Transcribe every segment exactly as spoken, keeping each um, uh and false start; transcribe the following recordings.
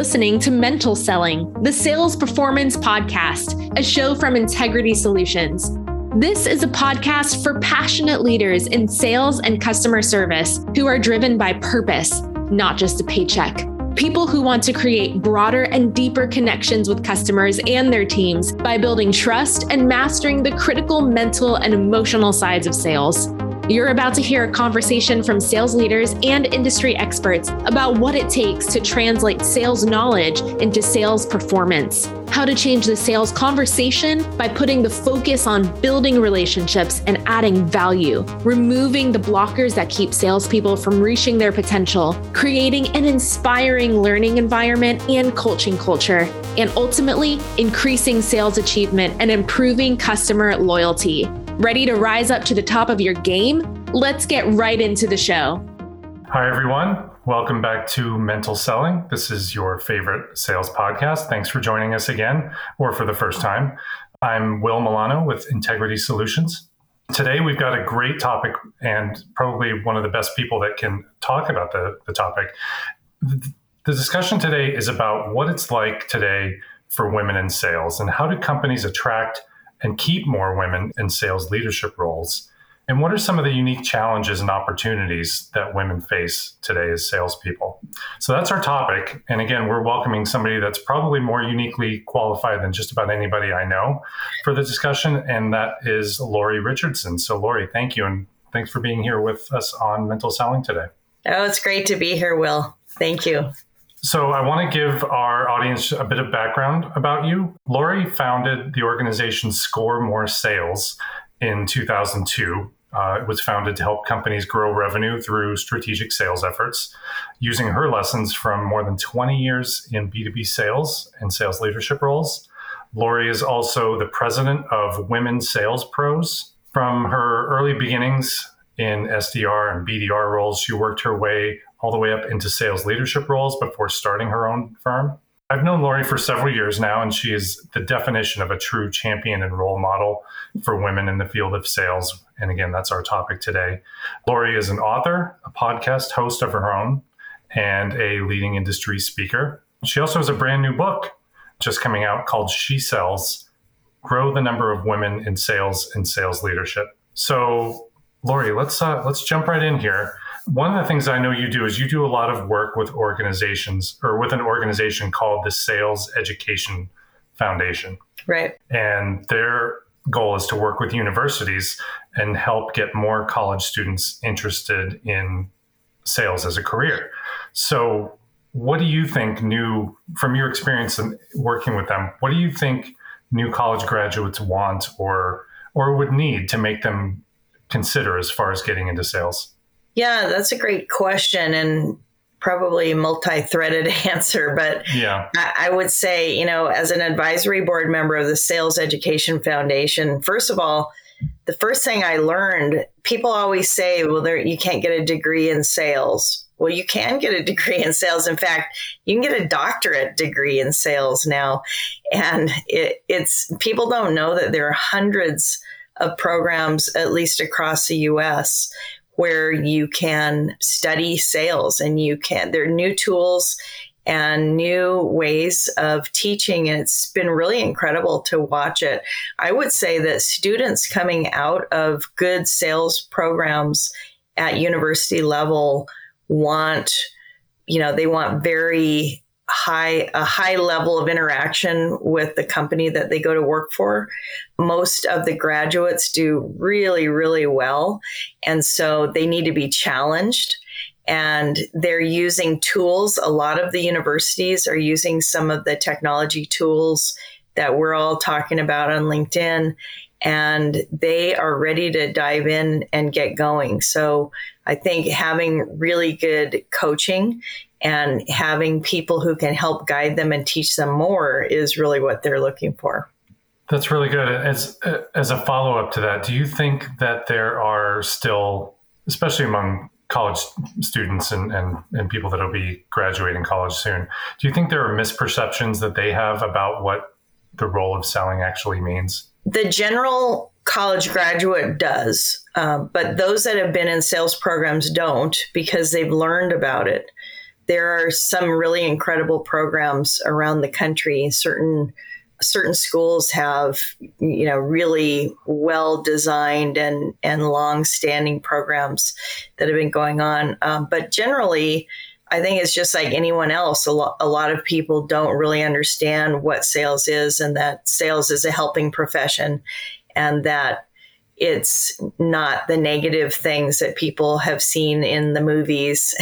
listening to Mental Selling, the Sales Performance Podcast, a show from Integrity Solutions. This is a podcast for passionate leaders in sales and customer service who are driven by purpose, not just a paycheck. People who want to create broader and deeper connections with customers and their teams by building trust and mastering the critical mental and emotional sides of sales. You're about to hear a conversation from sales leaders and industry experts about what it takes to translate sales knowledge into sales performance, how to change the sales conversation by putting the focus on building relationships and adding value, removing the blockers that keep salespeople from reaching their potential, creating an inspiring learning environment and coaching culture, and ultimately increasing sales achievement and improving customer loyalty. Ready to rise up to the top of your game? Let's get right into the show. Hi, everyone. Welcome back to Mental Selling. This is your favorite sales podcast. Thanks for joining us again, or for the first time. I'm Will Milano with Integrity Solutions. Today, we've got a great topic and probably one of the best people that can talk about the, the topic. The discussion today is about what it's like today for women in sales and how do companies attract and keep more women in sales leadership roles? And what are some of the unique challenges and opportunities that women face today as salespeople? So that's our topic. And again, we're welcoming somebody that's probably more uniquely qualified than just about anybody I know for the discussion, and that is Lori Richardson. So Lori, thank you, and thanks for being here with us on Mental Selling today. Oh, it's great to be here, Will. Thank you. So I want to give our audience a bit of background about you. Lori founded the organization Score More Sales in two thousand two. Uh, it was founded to help companies grow revenue through strategic sales efforts, using her lessons from more than twenty years in B two B sales and sales leadership roles. Lori is also the president of Women's Sales Pros. From her early beginnings in S D R and B D R roles, she worked her way all the way up into sales leadership roles before starting her own firm. I've known Lori for several years now, and she is the definition of a true champion and role model for women in the field of sales. And again, that's our topic today. Lori is an author, a podcast host of her own, and a leading industry speaker. She also has a brand new book just coming out called She Sells, Grow the Number of Women in Sales and Sales Leadership. So Lori, let's uh, let's jump right in here. One of the things I know you do is you do a lot of work with organizations or with an organization called the Sales Education Foundation. Right. And their goal is to work with universities and help get more college students interested in sales as a career. So what do you think new, from your experience in working with them, what do you think new college graduates want or or would need to make them consider as far as getting into sales? Yeah, that's a great question and probably a multi-threaded answer. But yeah. I would say, you know, as an advisory board member of the Sales Education Foundation, first of all, the first thing I learned, people always say, well, there, you can't get a degree in sales. Well, you can get a degree in sales. In fact, you can get a doctorate degree in sales now. And it, it's people don't know that there are hundreds of programs, at least across the U S, where you can study sales and you can, there are new tools and new ways of teaching. And it's been really incredible to watch it. I would say that students coming out of good sales programs at university level want, you know, they want very high, a high level of interaction with the company that they go to work for. Most of the graduates do really, really well. And so they need to be challenged. And they're using tools. A lot of the universities are using some of the technology tools that we're all talking about on LinkedIn. And they are ready to dive in and get going. So I think having really good coaching and having people who can help guide them and teach them more is really what they're looking for. That's really good. As as a follow-up to that, do you think that there are still, especially among college students and, and, and people that will be graduating college soon, do you think there are misperceptions that they have about what the role of selling actually means? The general college graduate does, um, but those that have been in sales programs don't because they've learned about it. There are some really incredible programs around the country. Certain certain schools have, you know, really well designed and, and long standing programs that have been going on. Um, but generally, I think it's just like anyone else. A lot, a lot of people don't really understand what sales is, and that sales is a helping profession, and that it's not the negative things that people have seen in the movies.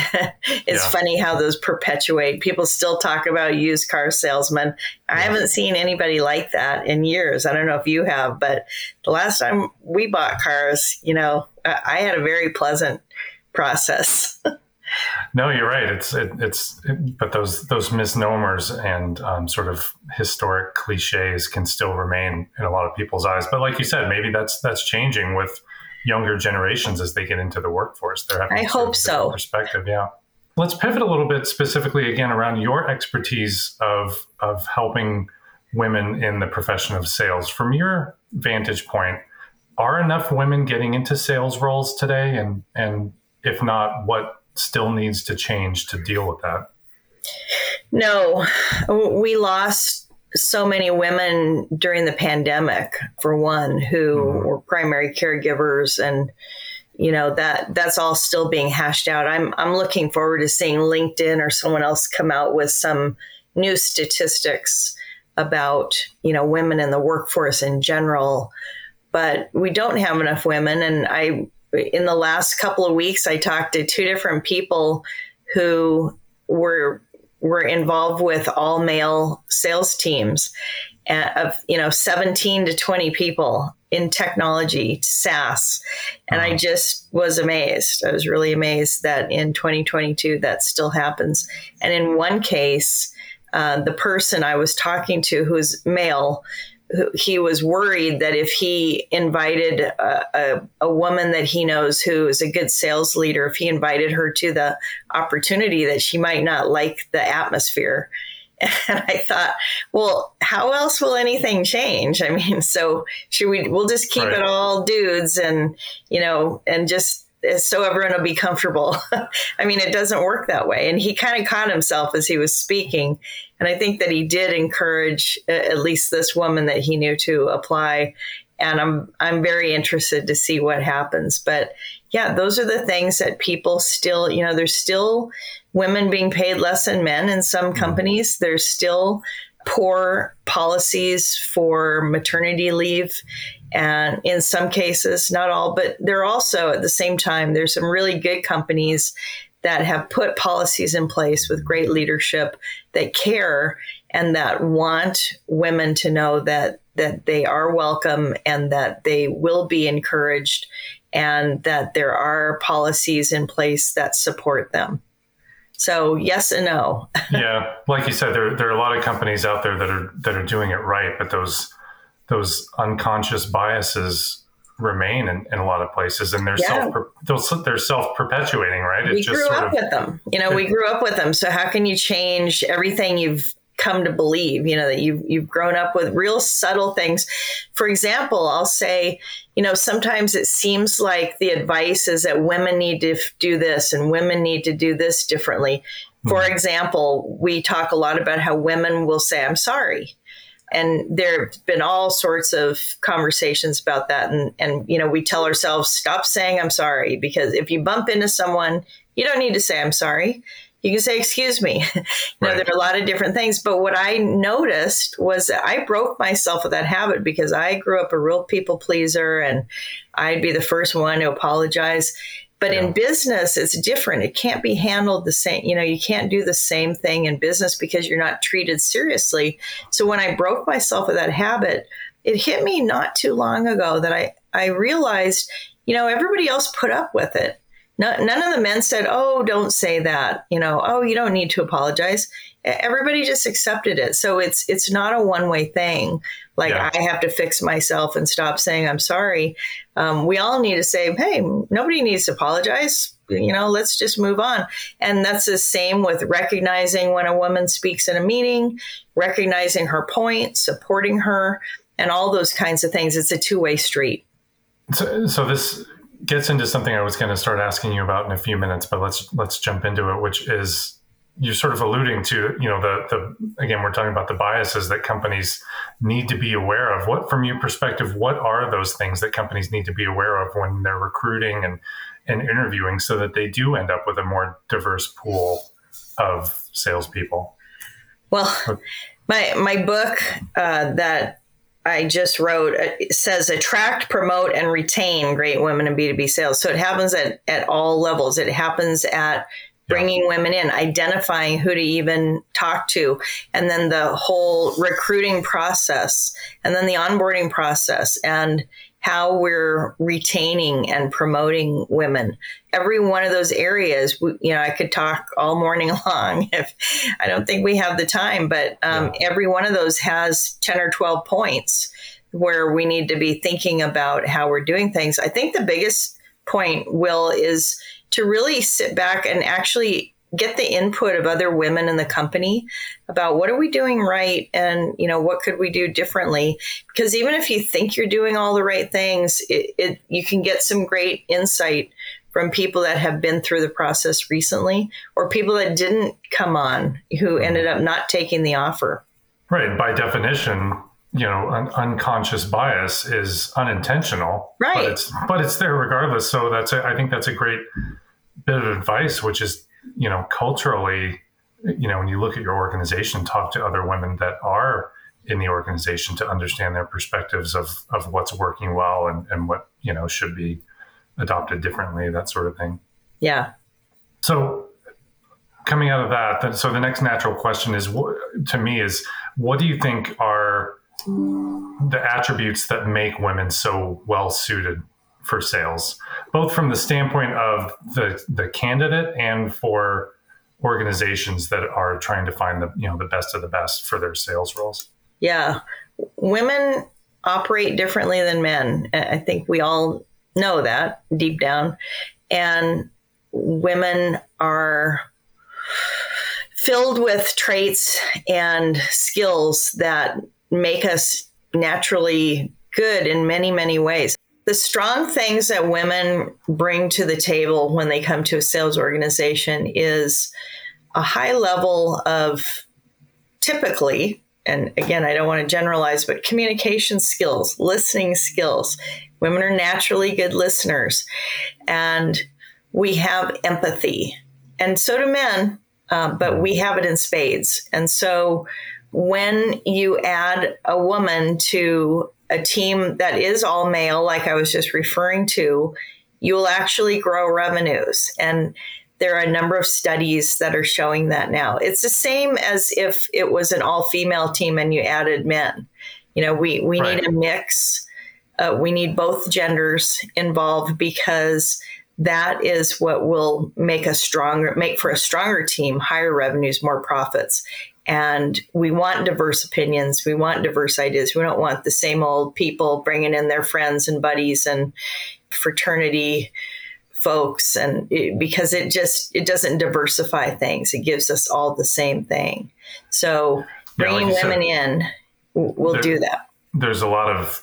It's yeah. funny how those perpetuate. People still talk about used car salesmen. I yeah. haven't seen anybody like that in years. I don't know if you have, but the last time we bought cars, you know, I had a very pleasant process. No, you're right. It's it, it's it, but those those misnomers and um, sort of historic cliches can still remain in a lot of people's eyes. But like you said, maybe that's that's changing with younger generations as they get into the workforce. They're having I hope so. Perspective, yeah. Let's pivot a little bit specifically again around your expertise of of helping women in the profession of sales. From your vantage point, are enough women getting into sales roles today, and and if not, what still needs to change to deal with that? No, we lost so many women during the pandemic, for one, who mm-hmm. were primary caregivers, and you know that that's all still being hashed out. I'm I'm looking forward to seeing LinkedIn or someone else come out with some new statistics about, you know, women in the workforce in general, but we don't have enough women. And I in the last couple of weeks, I talked to two different people who were were involved with all male sales teams of, you know, seventeen to twenty people in technology, SaaS. And I just was amazed. I was really amazed that in twenty twenty-two that still happens. And in one case, uh, the person I was talking to, who's male, he was worried that if he invited a, a, a woman that he knows who is a good sales leader, if he invited her to the opportunity, that she might not like the atmosphere. And I thought, well, how else will anything change? I mean, so should we, we'll just keep right. it all dudes and, you know, and just so everyone will be comfortable. I mean, it doesn't work that way. And he kind of caught himself as he was speaking. And I think that he did encourage uh, at least this woman that he knew to apply. And I'm I'm very interested to see what happens. But yeah, those are the things that people still, you know, there's still women being paid less than men in some companies. There's still poor policies for maternity leave. And in some cases, not all, but they're also at the same time, there's some really good companies that have put policies in place with great leadership that care and that want women to know that that they are welcome and that they will be encouraged and that there are policies in place that support them. So yes and no. Yeah. Like you said, there there are a lot of companies out there that are that are doing it right, but those those unconscious biases remain in, in a lot of places, and they're yeah. self they're self perpetuating, right? It we just grew sort up of, with them, you know. It, we grew up with them, so how can you change everything you've come to believe? You know that you you've grown up with real subtle things. For example, I'll say, you know, sometimes it seems like the advice is that women need to do this and women need to do this differently. For mm-hmm. example, we talk a lot about how women will say, "I'm sorry." And there have been all sorts of conversations about that. And, and, you know, we tell ourselves, stop saying I'm sorry, because if you bump into someone, you don't need to say I'm sorry. You can say, excuse me. You right. know, there are a lot of different things. But what I noticed was that I broke myself of that habit because I grew up a real people pleaser and I'd be the first one to apologize. But yeah. in business, it's different. It can't be handled the same. You know, you can't do the same thing in business because you're not treated seriously. So when I broke myself of that habit, it hit me not too long ago that I, I realized, you know, everybody else put up with it. No, none of the men said, oh, don't say that. You know, oh, you don't need to apologize. Everybody just accepted it. So it's it's not a one-way thing. Like yeah. I have to fix myself and stop saying I'm sorry. Um, we all need to say, hey, nobody needs to apologize. You know, let's just move on. And that's the same with recognizing when a woman speaks in a meeting, recognizing her point, supporting her, and all those kinds of things. It's a two-way street. So, so this gets into something I was going to start asking you about in a few minutes, but let's let's jump into it, which is you're sort of alluding to, you know, the, the, again, we're talking about the biases that companies need to be aware of. What, from your perspective, what are those things that companies need to be aware of when they're recruiting and, and interviewing so that they do end up with a more diverse pool of salespeople? Well, my, my book uh, that I just wrote, it says attract, promote, and retain great women in B two B sales. So it happens at, at all levels. It happens at bringing women in, identifying who to even talk to, and then the whole recruiting process, and then the onboarding process, and how we're retaining and promoting women. Every one of those areas, you know, I could talk all morning long. If I don't think we have the time, but um, yeah. every one of those has ten or twelve points where we need to be thinking about how we're doing things. I think the biggest point, Will, is to really sit back and actually get the input of other women in the company about what are we doing right and, you know, what could we do differently? Because even if you think you're doing all the right things, it, it you can get some great insight from people that have been through the process recently or people that didn't come on who ended up not taking the offer. Right. By definition, you know, an unconscious bias is unintentional, right? But it's, but it's there regardless. So that's, a, I think that's a great bit of advice, which is, you know, culturally, you know, when you look at your organization, talk to other women that are in the organization to understand their perspectives of, of what's working well and, and what, you know, should be adopted differently, that sort of thing. Yeah. So coming out of that, that so the next natural question is, what, to me is, what do you think are the attributes that make women so well suited for sales, both from the standpoint of the the candidate and for organizations that are trying to find the, you know, the best of the best for their sales roles? Yeah. Women operate differently than men. I think we all know that deep down. And women are filled with traits and skills that make us naturally good in many, many ways. The strong things that women bring to the table when they come to a sales organization is a high level of, typically, and again, I don't want to generalize, but communication skills, listening skills. Women are naturally good listeners, and we have empathy, and so do men, uh, but we have it in spades. And so when you add a woman to a team that is all male, like I was just referring to, you will actually grow revenues. And there are a number of studies that are showing that now. It's the same as if it was an all-female team and you added men. You know, we, we Right. need a mix. Uh, we need both genders involved because that is what will make a stronger, make for a stronger team, higher revenues, more profits. And we want diverse opinions. We want diverse ideas. We don't want the same old people bringing in their friends and buddies and fraternity folks, and it, because it just, it doesn't diversify things. It gives us all the same thing. So bringing yeah, like women said, in will there, do that. There's a lot of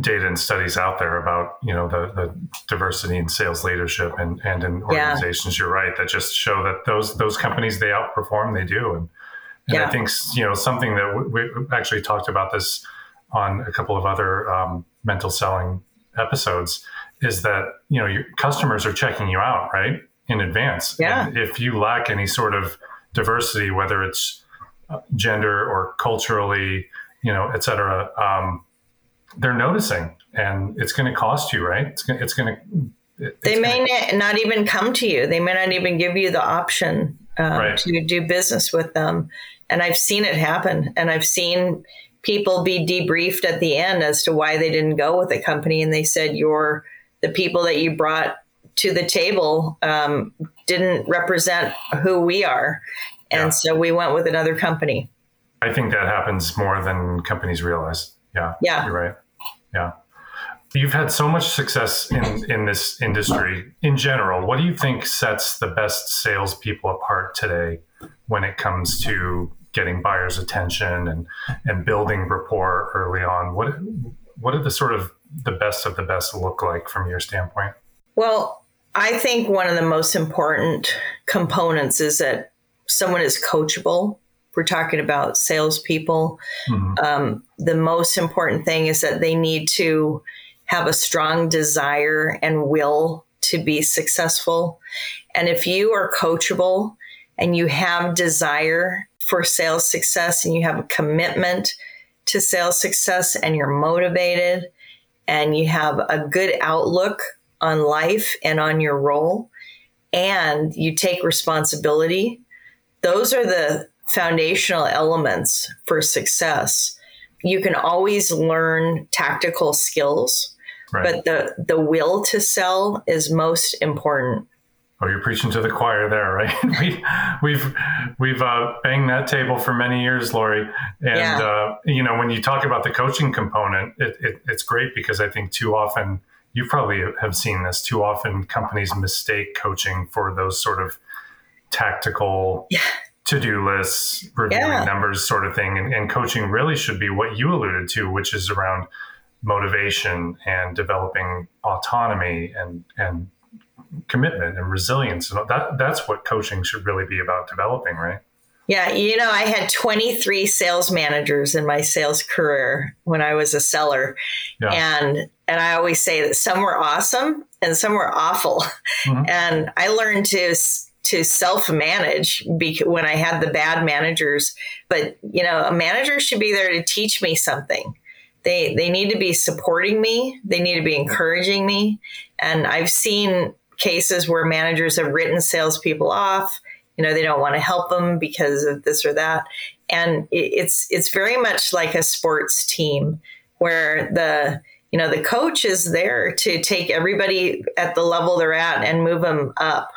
data and studies out there about, you know, the, the diversity in sales leadership and, and in organizations, yeah. You're right, that just show that those, those companies, they outperform, they do. And, And yeah. I think, you know, something that we actually talked about this on a couple of other um, mental selling episodes is that, you know, your customers are checking you out, right, in advance. Yeah. And if you lack any sort of diversity, whether it's gender or culturally, you know, et cetera, um, they're noticing, and it's going to cost you, right? It's going to, it's going to, they may gonna, not even come to you. They may not even give you the option Um, right. to do business with them. And I've seen it happen. And I've seen people be debriefed at the end as to why they didn't go with the company. And they said, you're the people that you brought to the table um, didn't represent who we are. And yeah. so we went with another company. I think that happens more than companies realize. Yeah. Yeah. You're right. Yeah. You've had so much success in, in this industry in general. What do you think sets the best salespeople apart today when it comes to getting buyers' attention and, and building rapport early on? What what are the sort of the best of the best look like from your standpoint? Well, I think one of the most important components is that someone is coachable. If we're talking about salespeople. Mm-hmm. Um, the most important thing is that they need to have a strong desire and will to be successful. And if you are coachable and you have desire for sales success and you have a commitment to sales success and you're motivated and you have a good outlook on life and on your role and you take responsibility, those are the foundational elements for success. You can always learn tactical skills, right, but the, the will to sell is most important. Oh, you're preaching to the choir there, right? we, we've we've uh, banged that table for many years, Lori. And, yeah. uh, you know, when you talk about the coaching component, it, it, it's great because I think too often, you probably have seen this, too often companies mistake coaching for those sort of tactical yeah. to-do lists, reviewing yeah. numbers sort of thing. And, and coaching really should be what you alluded to, which is around motivation and developing autonomy and and commitment and resilience. That, that's what coaching should really be about developing, right? Yeah. You know, I had twenty-three sales managers in my sales career when I was a seller. Yeah. And, and I always say that some were awesome and some were awful. Mm-hmm. And I learned to, to self-manage when I had the bad managers, but you know, a manager should be there to teach me something. They, they need to be supporting me. They need to be encouraging me. And I've seen cases where managers have written salespeople off, you know, they don't want to help them because of this or that. And it's, it's very much like a sports team where the, you know, the coach is there to take everybody at the level they're at and move them up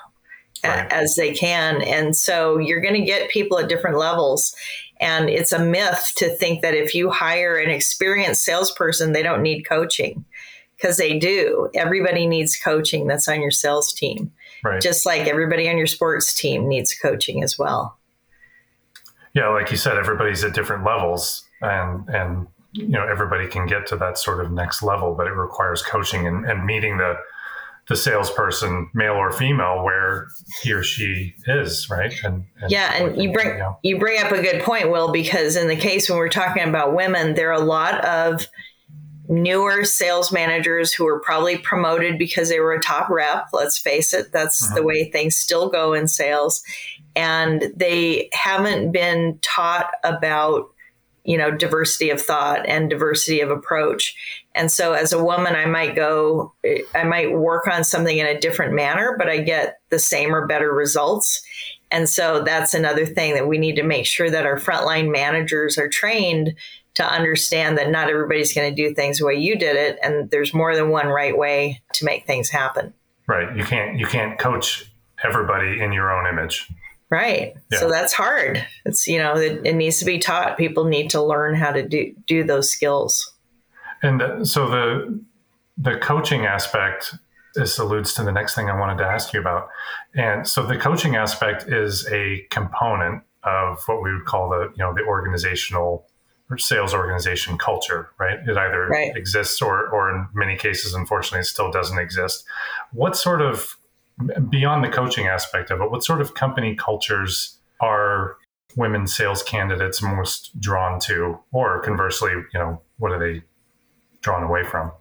right. a, as they can. And so you're going to get people at different levels. And it's a myth to think that if you hire an experienced salesperson, they don't need coaching. Because they do. Everybody needs coaching that's on your sales team. Right. Just like everybody on your sports team needs coaching as well. Yeah, like you said, everybody's at different levels and and you know, everybody can get to that sort of next level, but it requires coaching and, and meeting the the salesperson, male or female, where he or she is, right? And, and yeah, and you bring you, know. you bring up a good point, Will, because in the case when we're talking about women, there are a lot of newer sales managers who were probably promoted because they were a top rep. Let's face it. That's uh-huh. the way things still go in sales. And they haven't been taught about, you know, diversity of thought and diversity of approach. And so as a woman, I might go, I might work on something in a different manner, but I get the same or better results. And so that's another thing that we need to make sure that our frontline managers are trained to understand that not everybody's going to do things the way you did it. And there's more than one right way to make things happen. Right. You can't, you can't coach everybody in your own image. Right. Yeah. So that's hard. It's, you know, it, it needs to be taught. People need to learn how to do, do those skills. And the, so the, the coaching aspect, this alludes to the next thing I wanted to ask you about. And so the coaching aspect is a component of what we would call the, you know, the organizational or sales organization culture, right? It either right. exists or, or in many cases, unfortunately, it still doesn't exist. What sort of, beyond the coaching aspect of it, what sort of company cultures are women sales candidates most drawn to, or conversely, you know, what are they drawn away from?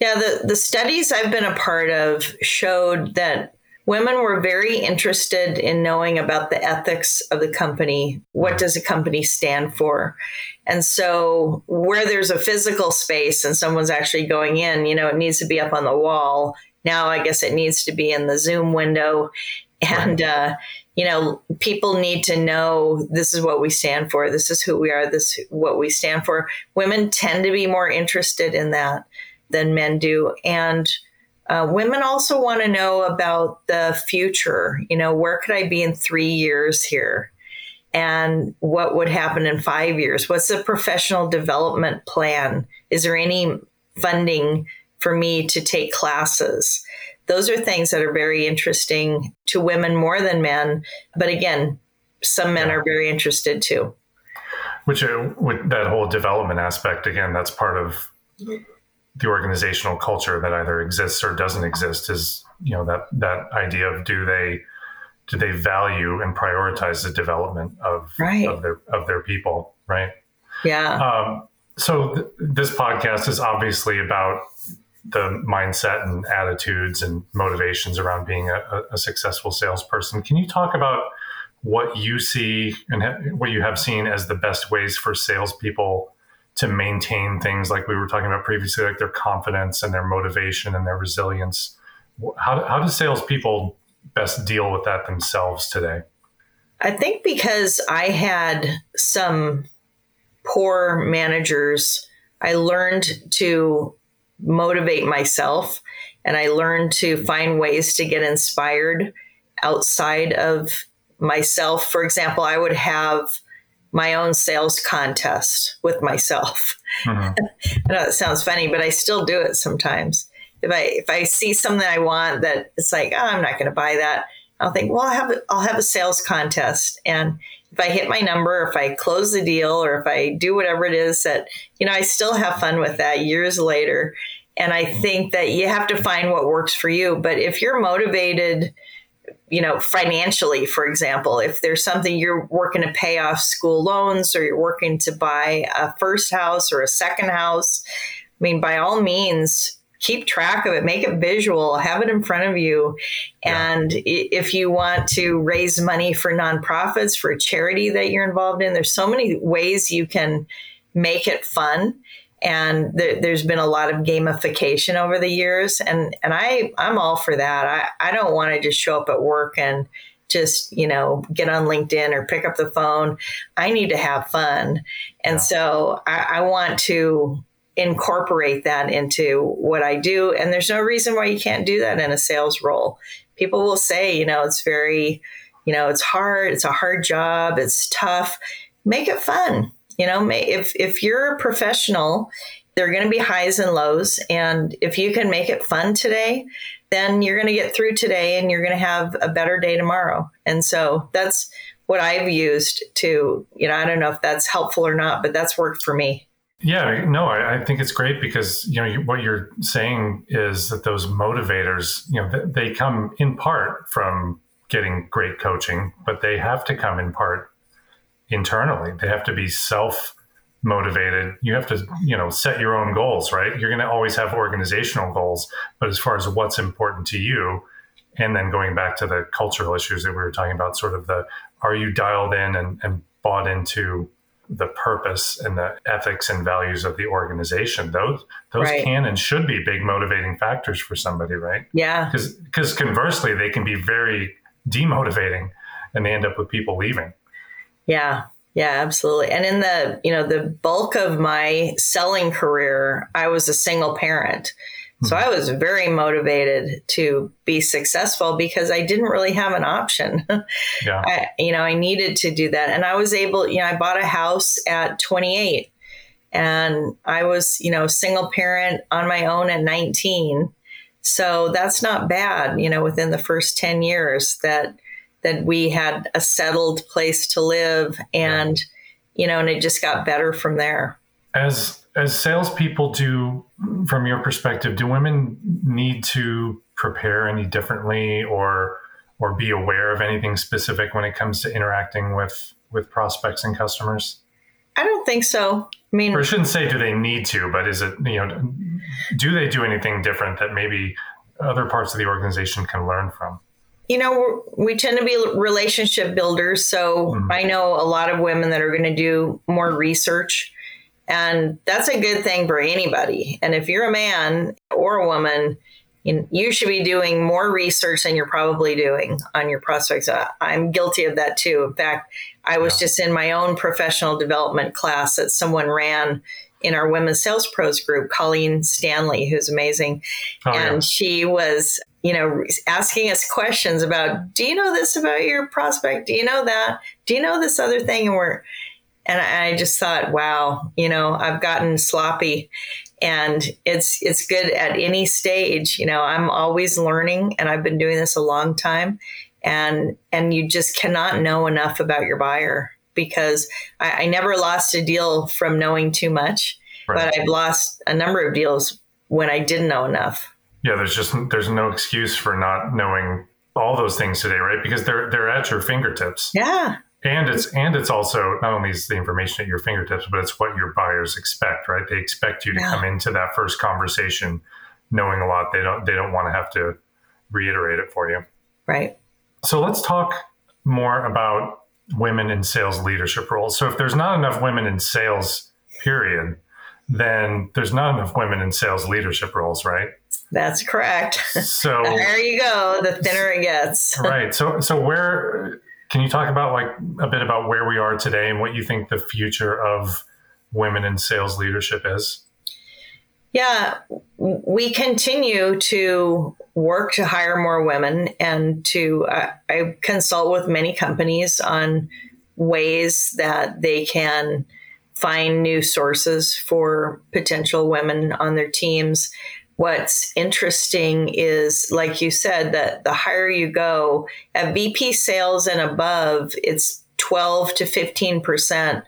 Yeah, the, the studies I've been a part of showed that women were very interested in knowing about the ethics of the company. What does a company stand for? And so where there's a physical space and someone's actually going in, you know, it needs to be up on the wall. Now, I guess it needs to be in the Zoom window. And, uh, you know, people need to know this is what we stand for. This is who we are. This is what we stand for. Women tend to be more interested in that than men do. And Uh, women also want to know about the future. You know, where could I be in three years here? And what would happen in five years? What's the professional development plan? Is there any funding for me to take classes? Those are things that are very interesting to women more than men. But again, some men are very interested too. Which uh, with that whole development aspect, again, that's part of the organizational culture that either exists or doesn't exist, is, you know, that, that idea of do they, do they value and prioritize the development of, right. of their of their people, right? Yeah. Um, so th- this podcast is obviously about the mindset and attitudes and motivations around being a, a successful salesperson. Can you talk about what you see and ha- what you have seen as the best ways for salespeople to maintain things like we were talking about previously, like their confidence and their motivation and their resilience? How, how do salespeople best deal with that themselves today? I think because I had some poor managers, I learned to motivate myself, and I learned to find ways to get inspired outside of myself. For example, I would have my own sales contest with myself. Mm-hmm. I know it sounds funny, but I still do it sometimes. If I if I see something I want that it's like, oh, I'm not going to buy that, I'll think, well, I'll have a, I'll have a sales contest, and if I hit my number, if I close the deal, or if I do whatever it is that, you know, I still have fun with that years later. And I think that you have to find what works for you. But if you're motivated, you know, financially, for example, if there's something you're working to pay off school loans, or you're working to buy a first house or a second house, I mean, by all means, keep track of it, make it visual, have it in front of you. Yeah. And if you want to raise money for nonprofits, for a charity that you're involved in, there's so many ways you can make it fun. And th- there's been a lot of gamification over the years. And, and I, I'm all for that. I, I don't want to just show up at work and just, you know, get on LinkedIn or pick up the phone. I need to have fun. And yeah. so I, I want to incorporate that into what I do. And there's no reason why you can't do that in a sales role. People will say, you know, it's very, you know, it's hard. It's a hard job. It's tough. Make it fun. You know, if, if you're a professional, there are going to be highs and lows. And if you can make it fun today, then you're going to get through today and you're going to have a better day tomorrow. And so that's what I've used to, you know, I don't know if that's helpful or not, but that's worked for me. Yeah, no, I, I think it's great because, you know, you, what you're saying is that those motivators, you know, th- they come in part from getting great coaching, but they have to come in part internally. They have to be self-motivated. You have to, you know, set your own goals, right? You're going to always have organizational goals, but as far as what's important to you, and then going back to the cultural issues that we were talking about, sort of the, are you dialed in and, and bought into the purpose and the ethics and values of the organization? Those those right. can and should be big motivating factors for somebody, right? Yeah. Because because conversely, they can be very demotivating and they end up with people leaving. Yeah. Yeah, absolutely. And in the, you know, the bulk of my selling career, I was a single parent. So I was very motivated to be successful because I didn't really have an option. Yeah. I, you know, I needed to do that. And I was able, you know, I bought a house at twenty-eight and I was, you know, single parent on my own at nineteen. So that's not bad, you know, within the first ten years that, that we had a settled place to live and, yeah. you know, and it just got better from there. As As salespeople, do, from your perspective, do women need to prepare any differently or or be aware of anything specific when it comes to interacting with, with prospects and customers? I don't think so. I mean, or I shouldn't say do they need to, but is it, you know, do they do anything different that maybe other parts of the organization can learn from? You know, we tend to be relationship builders. So mm-hmm. I know a lot of women that are going to do more research. And that's a good thing for anybody. And if you're a man or a woman, you should be doing more research than you're probably doing on your prospects. I'm guilty of that too. In fact, I was just in my own professional development class that someone ran in our Women's Sales Pros group, Colleen Stanley, who's amazing. Oh, and yeah. she was, you know, asking us questions about, do you know this about your prospect? Do you know that? Do you know this other thing? And we're And I just thought, wow, you know, I've gotten sloppy and it's it's good at any stage. You know, I'm always learning and I've been doing this a long time. And and you just cannot know enough about your buyer because I, I never lost a deal from knowing too much. Right. But I've lost a number of deals when I didn't know enough. Yeah, there's just there's no excuse for not knowing all those things today, right? Because they're they're at your fingertips. Yeah. And it's and it's also not only is the information at your fingertips, but it's what your buyers expect, right? They expect you to yeah. come into that first conversation knowing a lot. They don't they don't want to have to reiterate it for you. Right. So let's talk more about women in sales leadership roles. So if there's not enough women in sales, period, then there's not enough women in sales leadership roles, right? That's correct. So the higher you go, the thinner it gets. Right. So so where can you talk about like a bit about where we are today and what you think the future of women in sales leadership is? Yeah, we continue to work to hire more women and to uh, I consult with many companies on ways that they can find new sources for potential women on their teams. What's interesting is, like you said, that the higher you go at V P sales and above, it's twelve to fifteen percent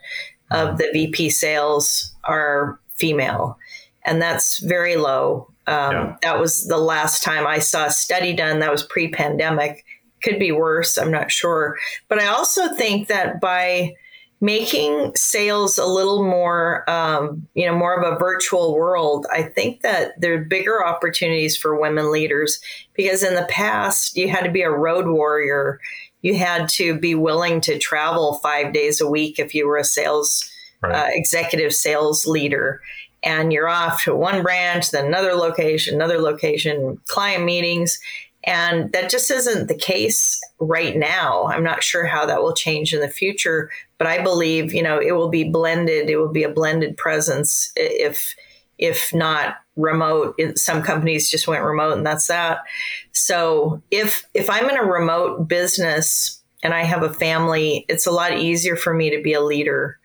of the V P sales are female. And that's very low. Um, yeah. That was the last time I saw a study done. That was pre-pandemic. Could be worse. I'm not sure. But I also think that by making sales a little more, um, you know, more of a virtual world, I think that there are bigger opportunities for women leaders, because in the past you had to be a road warrior. You had to be willing to travel five days a week if you were a sales right. uh, executive sales leader. And you're off to one branch, then another location, another location, client meetings. And that just isn't the case right now. I'm not sure how that will change in the future, but I believe, you know, it will be blended. It will be a blended presence. If, if not remote, some companies just went remote and that's that. So if, if I'm in a remote business and I have a family, it's a lot easier for me to be a leader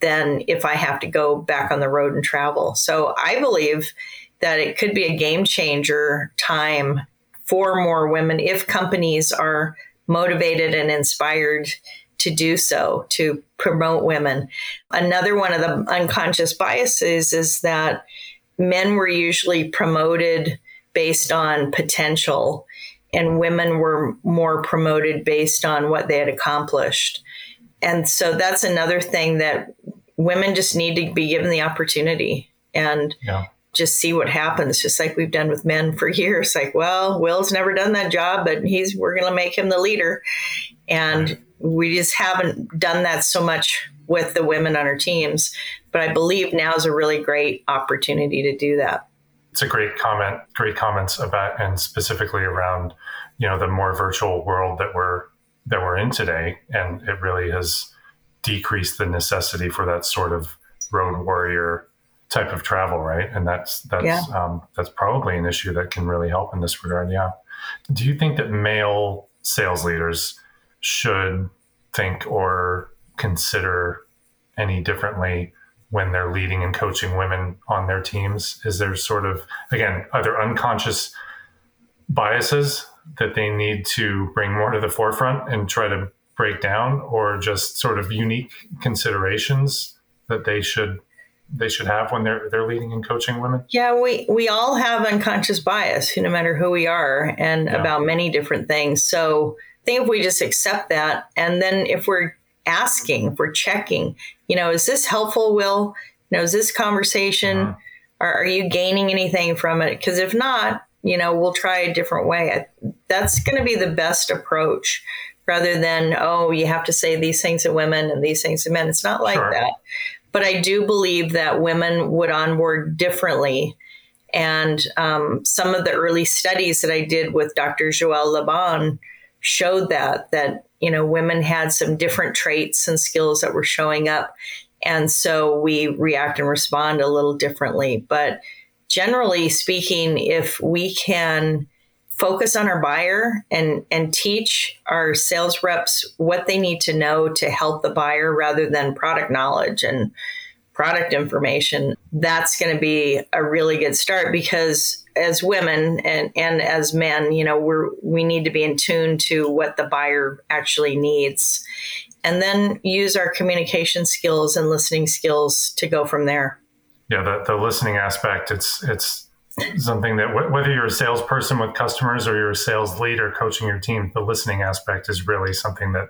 than if I have to go back on the road and travel. So I believe that it could be a game changer time for more women if companies are motivated and inspired to do so, to promote women. Another one of the unconscious biases is that men were usually promoted based on potential, and women were more promoted based on what they had accomplished. And so that's another thing, that women just need to be given the opportunity and yeah. just see what happens, just like we've done with men for years. Like, well, Will's never done that job, but he's we're going to make him the leader. And right. we just haven't done that so much with the women on our teams. But I believe now is a really great opportunity to do that. It's a great comment, great comments about, and specifically around, you know, the more virtual world that we're that we're in today. And it really has decreased the necessity for that sort of road warrior type of travel, right? And that's that's yeah. um, that's probably an issue that can really help in this regard. Yeah. Do you think that male sales leaders should think or consider any differently when they're leading and coaching women on their teams? Is there sort of, again, are there unconscious biases that they need to bring more to the forefront and try to break down, or just sort of unique considerations that they should they should have when they're they're leading and coaching women? Yeah, we, we all have unconscious bias, no matter who we are, and yeah. about many different things. So I think if we just accept that, and then if we're asking, if we're checking, you know, is this helpful, Will? You know, is this conversation, mm-hmm. or are you gaining anything from it? Because if not, you know, we'll try a different way. That's going to be the best approach, rather than, oh, you have to say these things to women and these things to men. It's not like sure. that. But I do believe that women would onboard differently. And um, some of the early studies that I did with Doctor Joelle Lebon showed that, that, you know, women had some different traits and skills that were showing up. And so we react and respond a little differently. But generally speaking, if we can focus on our buyer and, and teach our sales reps what they need to know to help the buyer, rather than product knowledge and product information, that's going to be a really good start. Because as women and, and as men, you know, we're, we need to be in tune to what the buyer actually needs, and then use our communication skills and listening skills to go from there. Yeah, the, the listening aspect, it's it's something that w- whether you're a salesperson with customers or you're a sales leader coaching your team, the listening aspect is really something that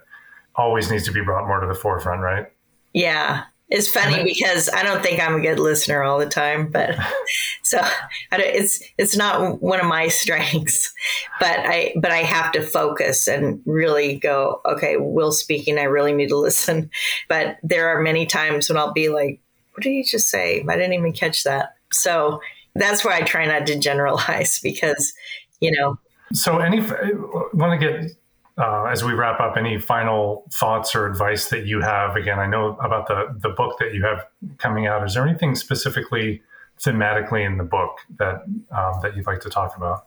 always needs to be brought more to the forefront, right? Yeah. It's funny then, because I don't think I'm a good listener all the time, but so I don't, it's it's not one of my strengths, but I but I have to focus and really go, okay, Will's speaking, I really need to listen. But there are many times when I'll be like, what did you just say? I didn't even catch that. So that's why I try not to generalize because, you know. So any, I want to get, uh, as we wrap up, any final thoughts or advice that you have? Again, I know about the, the book that you have coming out. Is there anything specifically thematically in the book that, um, that you'd like to talk about?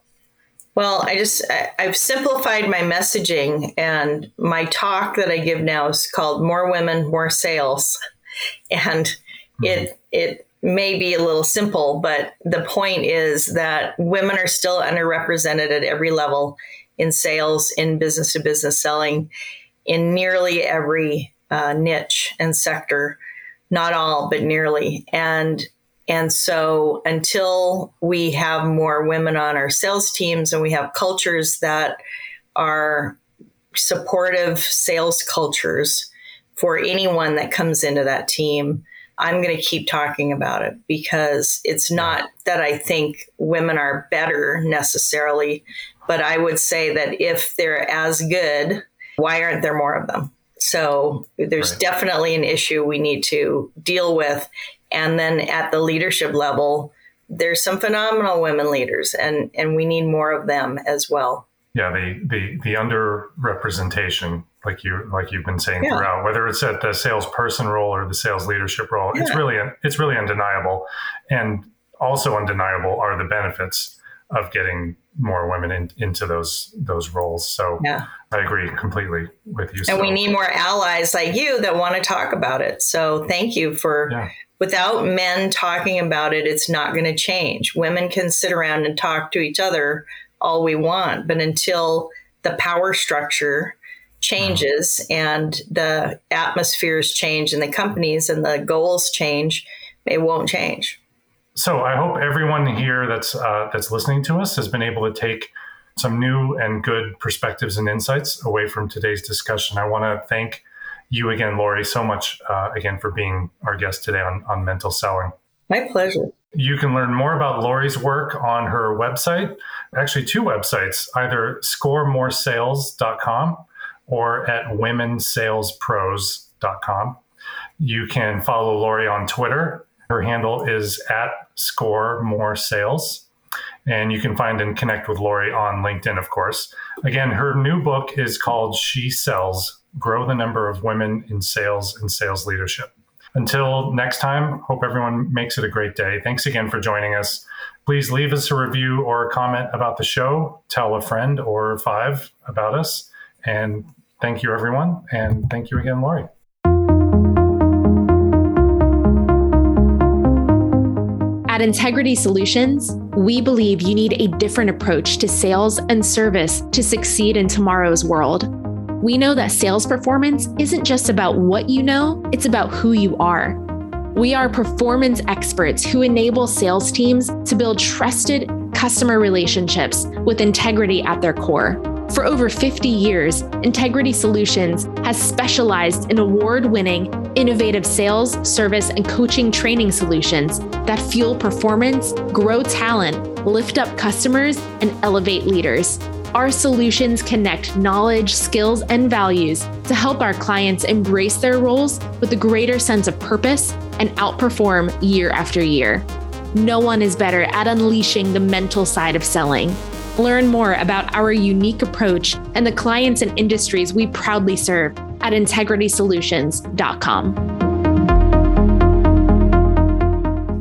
Well, I just, I, I've simplified my messaging, and my talk that I give now is called More Women, More Sales. And mm-hmm. it, it, may be a little simple, but the point is that women are still underrepresented at every level in sales, in business to business selling, in nearly every uh, niche and sector, not all, but nearly. And, and so until we have more women on our sales teams and we have cultures that are supportive sales cultures for anyone that comes into that team, I'm going to keep talking about it, because it's not that I think women are better necessarily, but I would say that if they're as good, why aren't there more of them? So there's right. definitely an issue we need to deal with. And then at the leadership level, there's some phenomenal women leaders, and, and we need more of them as well. Yeah, the the the underrepresentation, like you like you've been saying yeah. throughout, whether it's at the salesperson role or the sales leadership role, yeah. it's really it's really undeniable, and also undeniable are the benefits of getting more women in, into those those roles. So yeah. I agree completely with you. And so. We need more allies like you that want to talk about it. So thank you for. Yeah. Without men talking about it, it's not going to change. Women can sit around and talk to each other all we want, but until the power structure changes mm-hmm. and the atmospheres change in the companies and the goals change, it won't change. So I hope everyone here that's uh, that's listening to us has been able to take some new and good perspectives and insights away from today's discussion. I want to thank you again, Lori, so much uh, again for being our guest today on, on Mental Selling. My pleasure. You can learn more about Lori's work on her website, actually two websites, either score more sales dot com or at women sales pros dot com. You can follow Lori on Twitter. Her handle is at score more sales. And you can find and connect with Lori on LinkedIn, of course. Again, her new book is called She Sells, Grow the Number of Women in Sales and Sales Leadership. Until next time, hope everyone makes it a great day. Thanks again for joining us. Please leave us a review or a comment about the show. Tell a friend or five about us. And thank you, everyone. And thank you again, Lori. At Integrity Solutions, we believe you need a different approach to sales and service to succeed in tomorrow's world. We know that sales performance isn't just about what you know, it's about who you are. We are performance experts who enable sales teams to build trusted customer relationships with integrity at their core. For over fifty years, Integrity Solutions has specialized in award-winning, innovative sales, service, and coaching training solutions that fuel performance, grow talent, lift up customers, and elevate leaders. Our solutions connect knowledge, skills, and values to help our clients embrace their roles with a greater sense of purpose and outperform year after year. No one is better at unleashing the mental side of selling. Learn more about our unique approach and the clients and industries we proudly serve at integrity solutions dot com.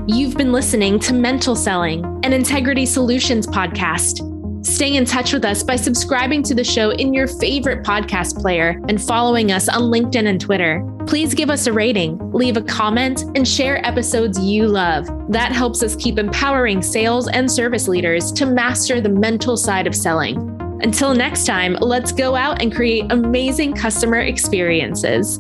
You've been listening to Mental Selling, an Integrity Solutions podcast. Stay in touch with us by subscribing to the show in your favorite podcast player and following us on LinkedIn and Twitter. Please give us a rating, leave a comment, and share episodes you love. That helps us keep empowering sales and service leaders to master the mental side of selling. Until next time, let's go out and create amazing customer experiences.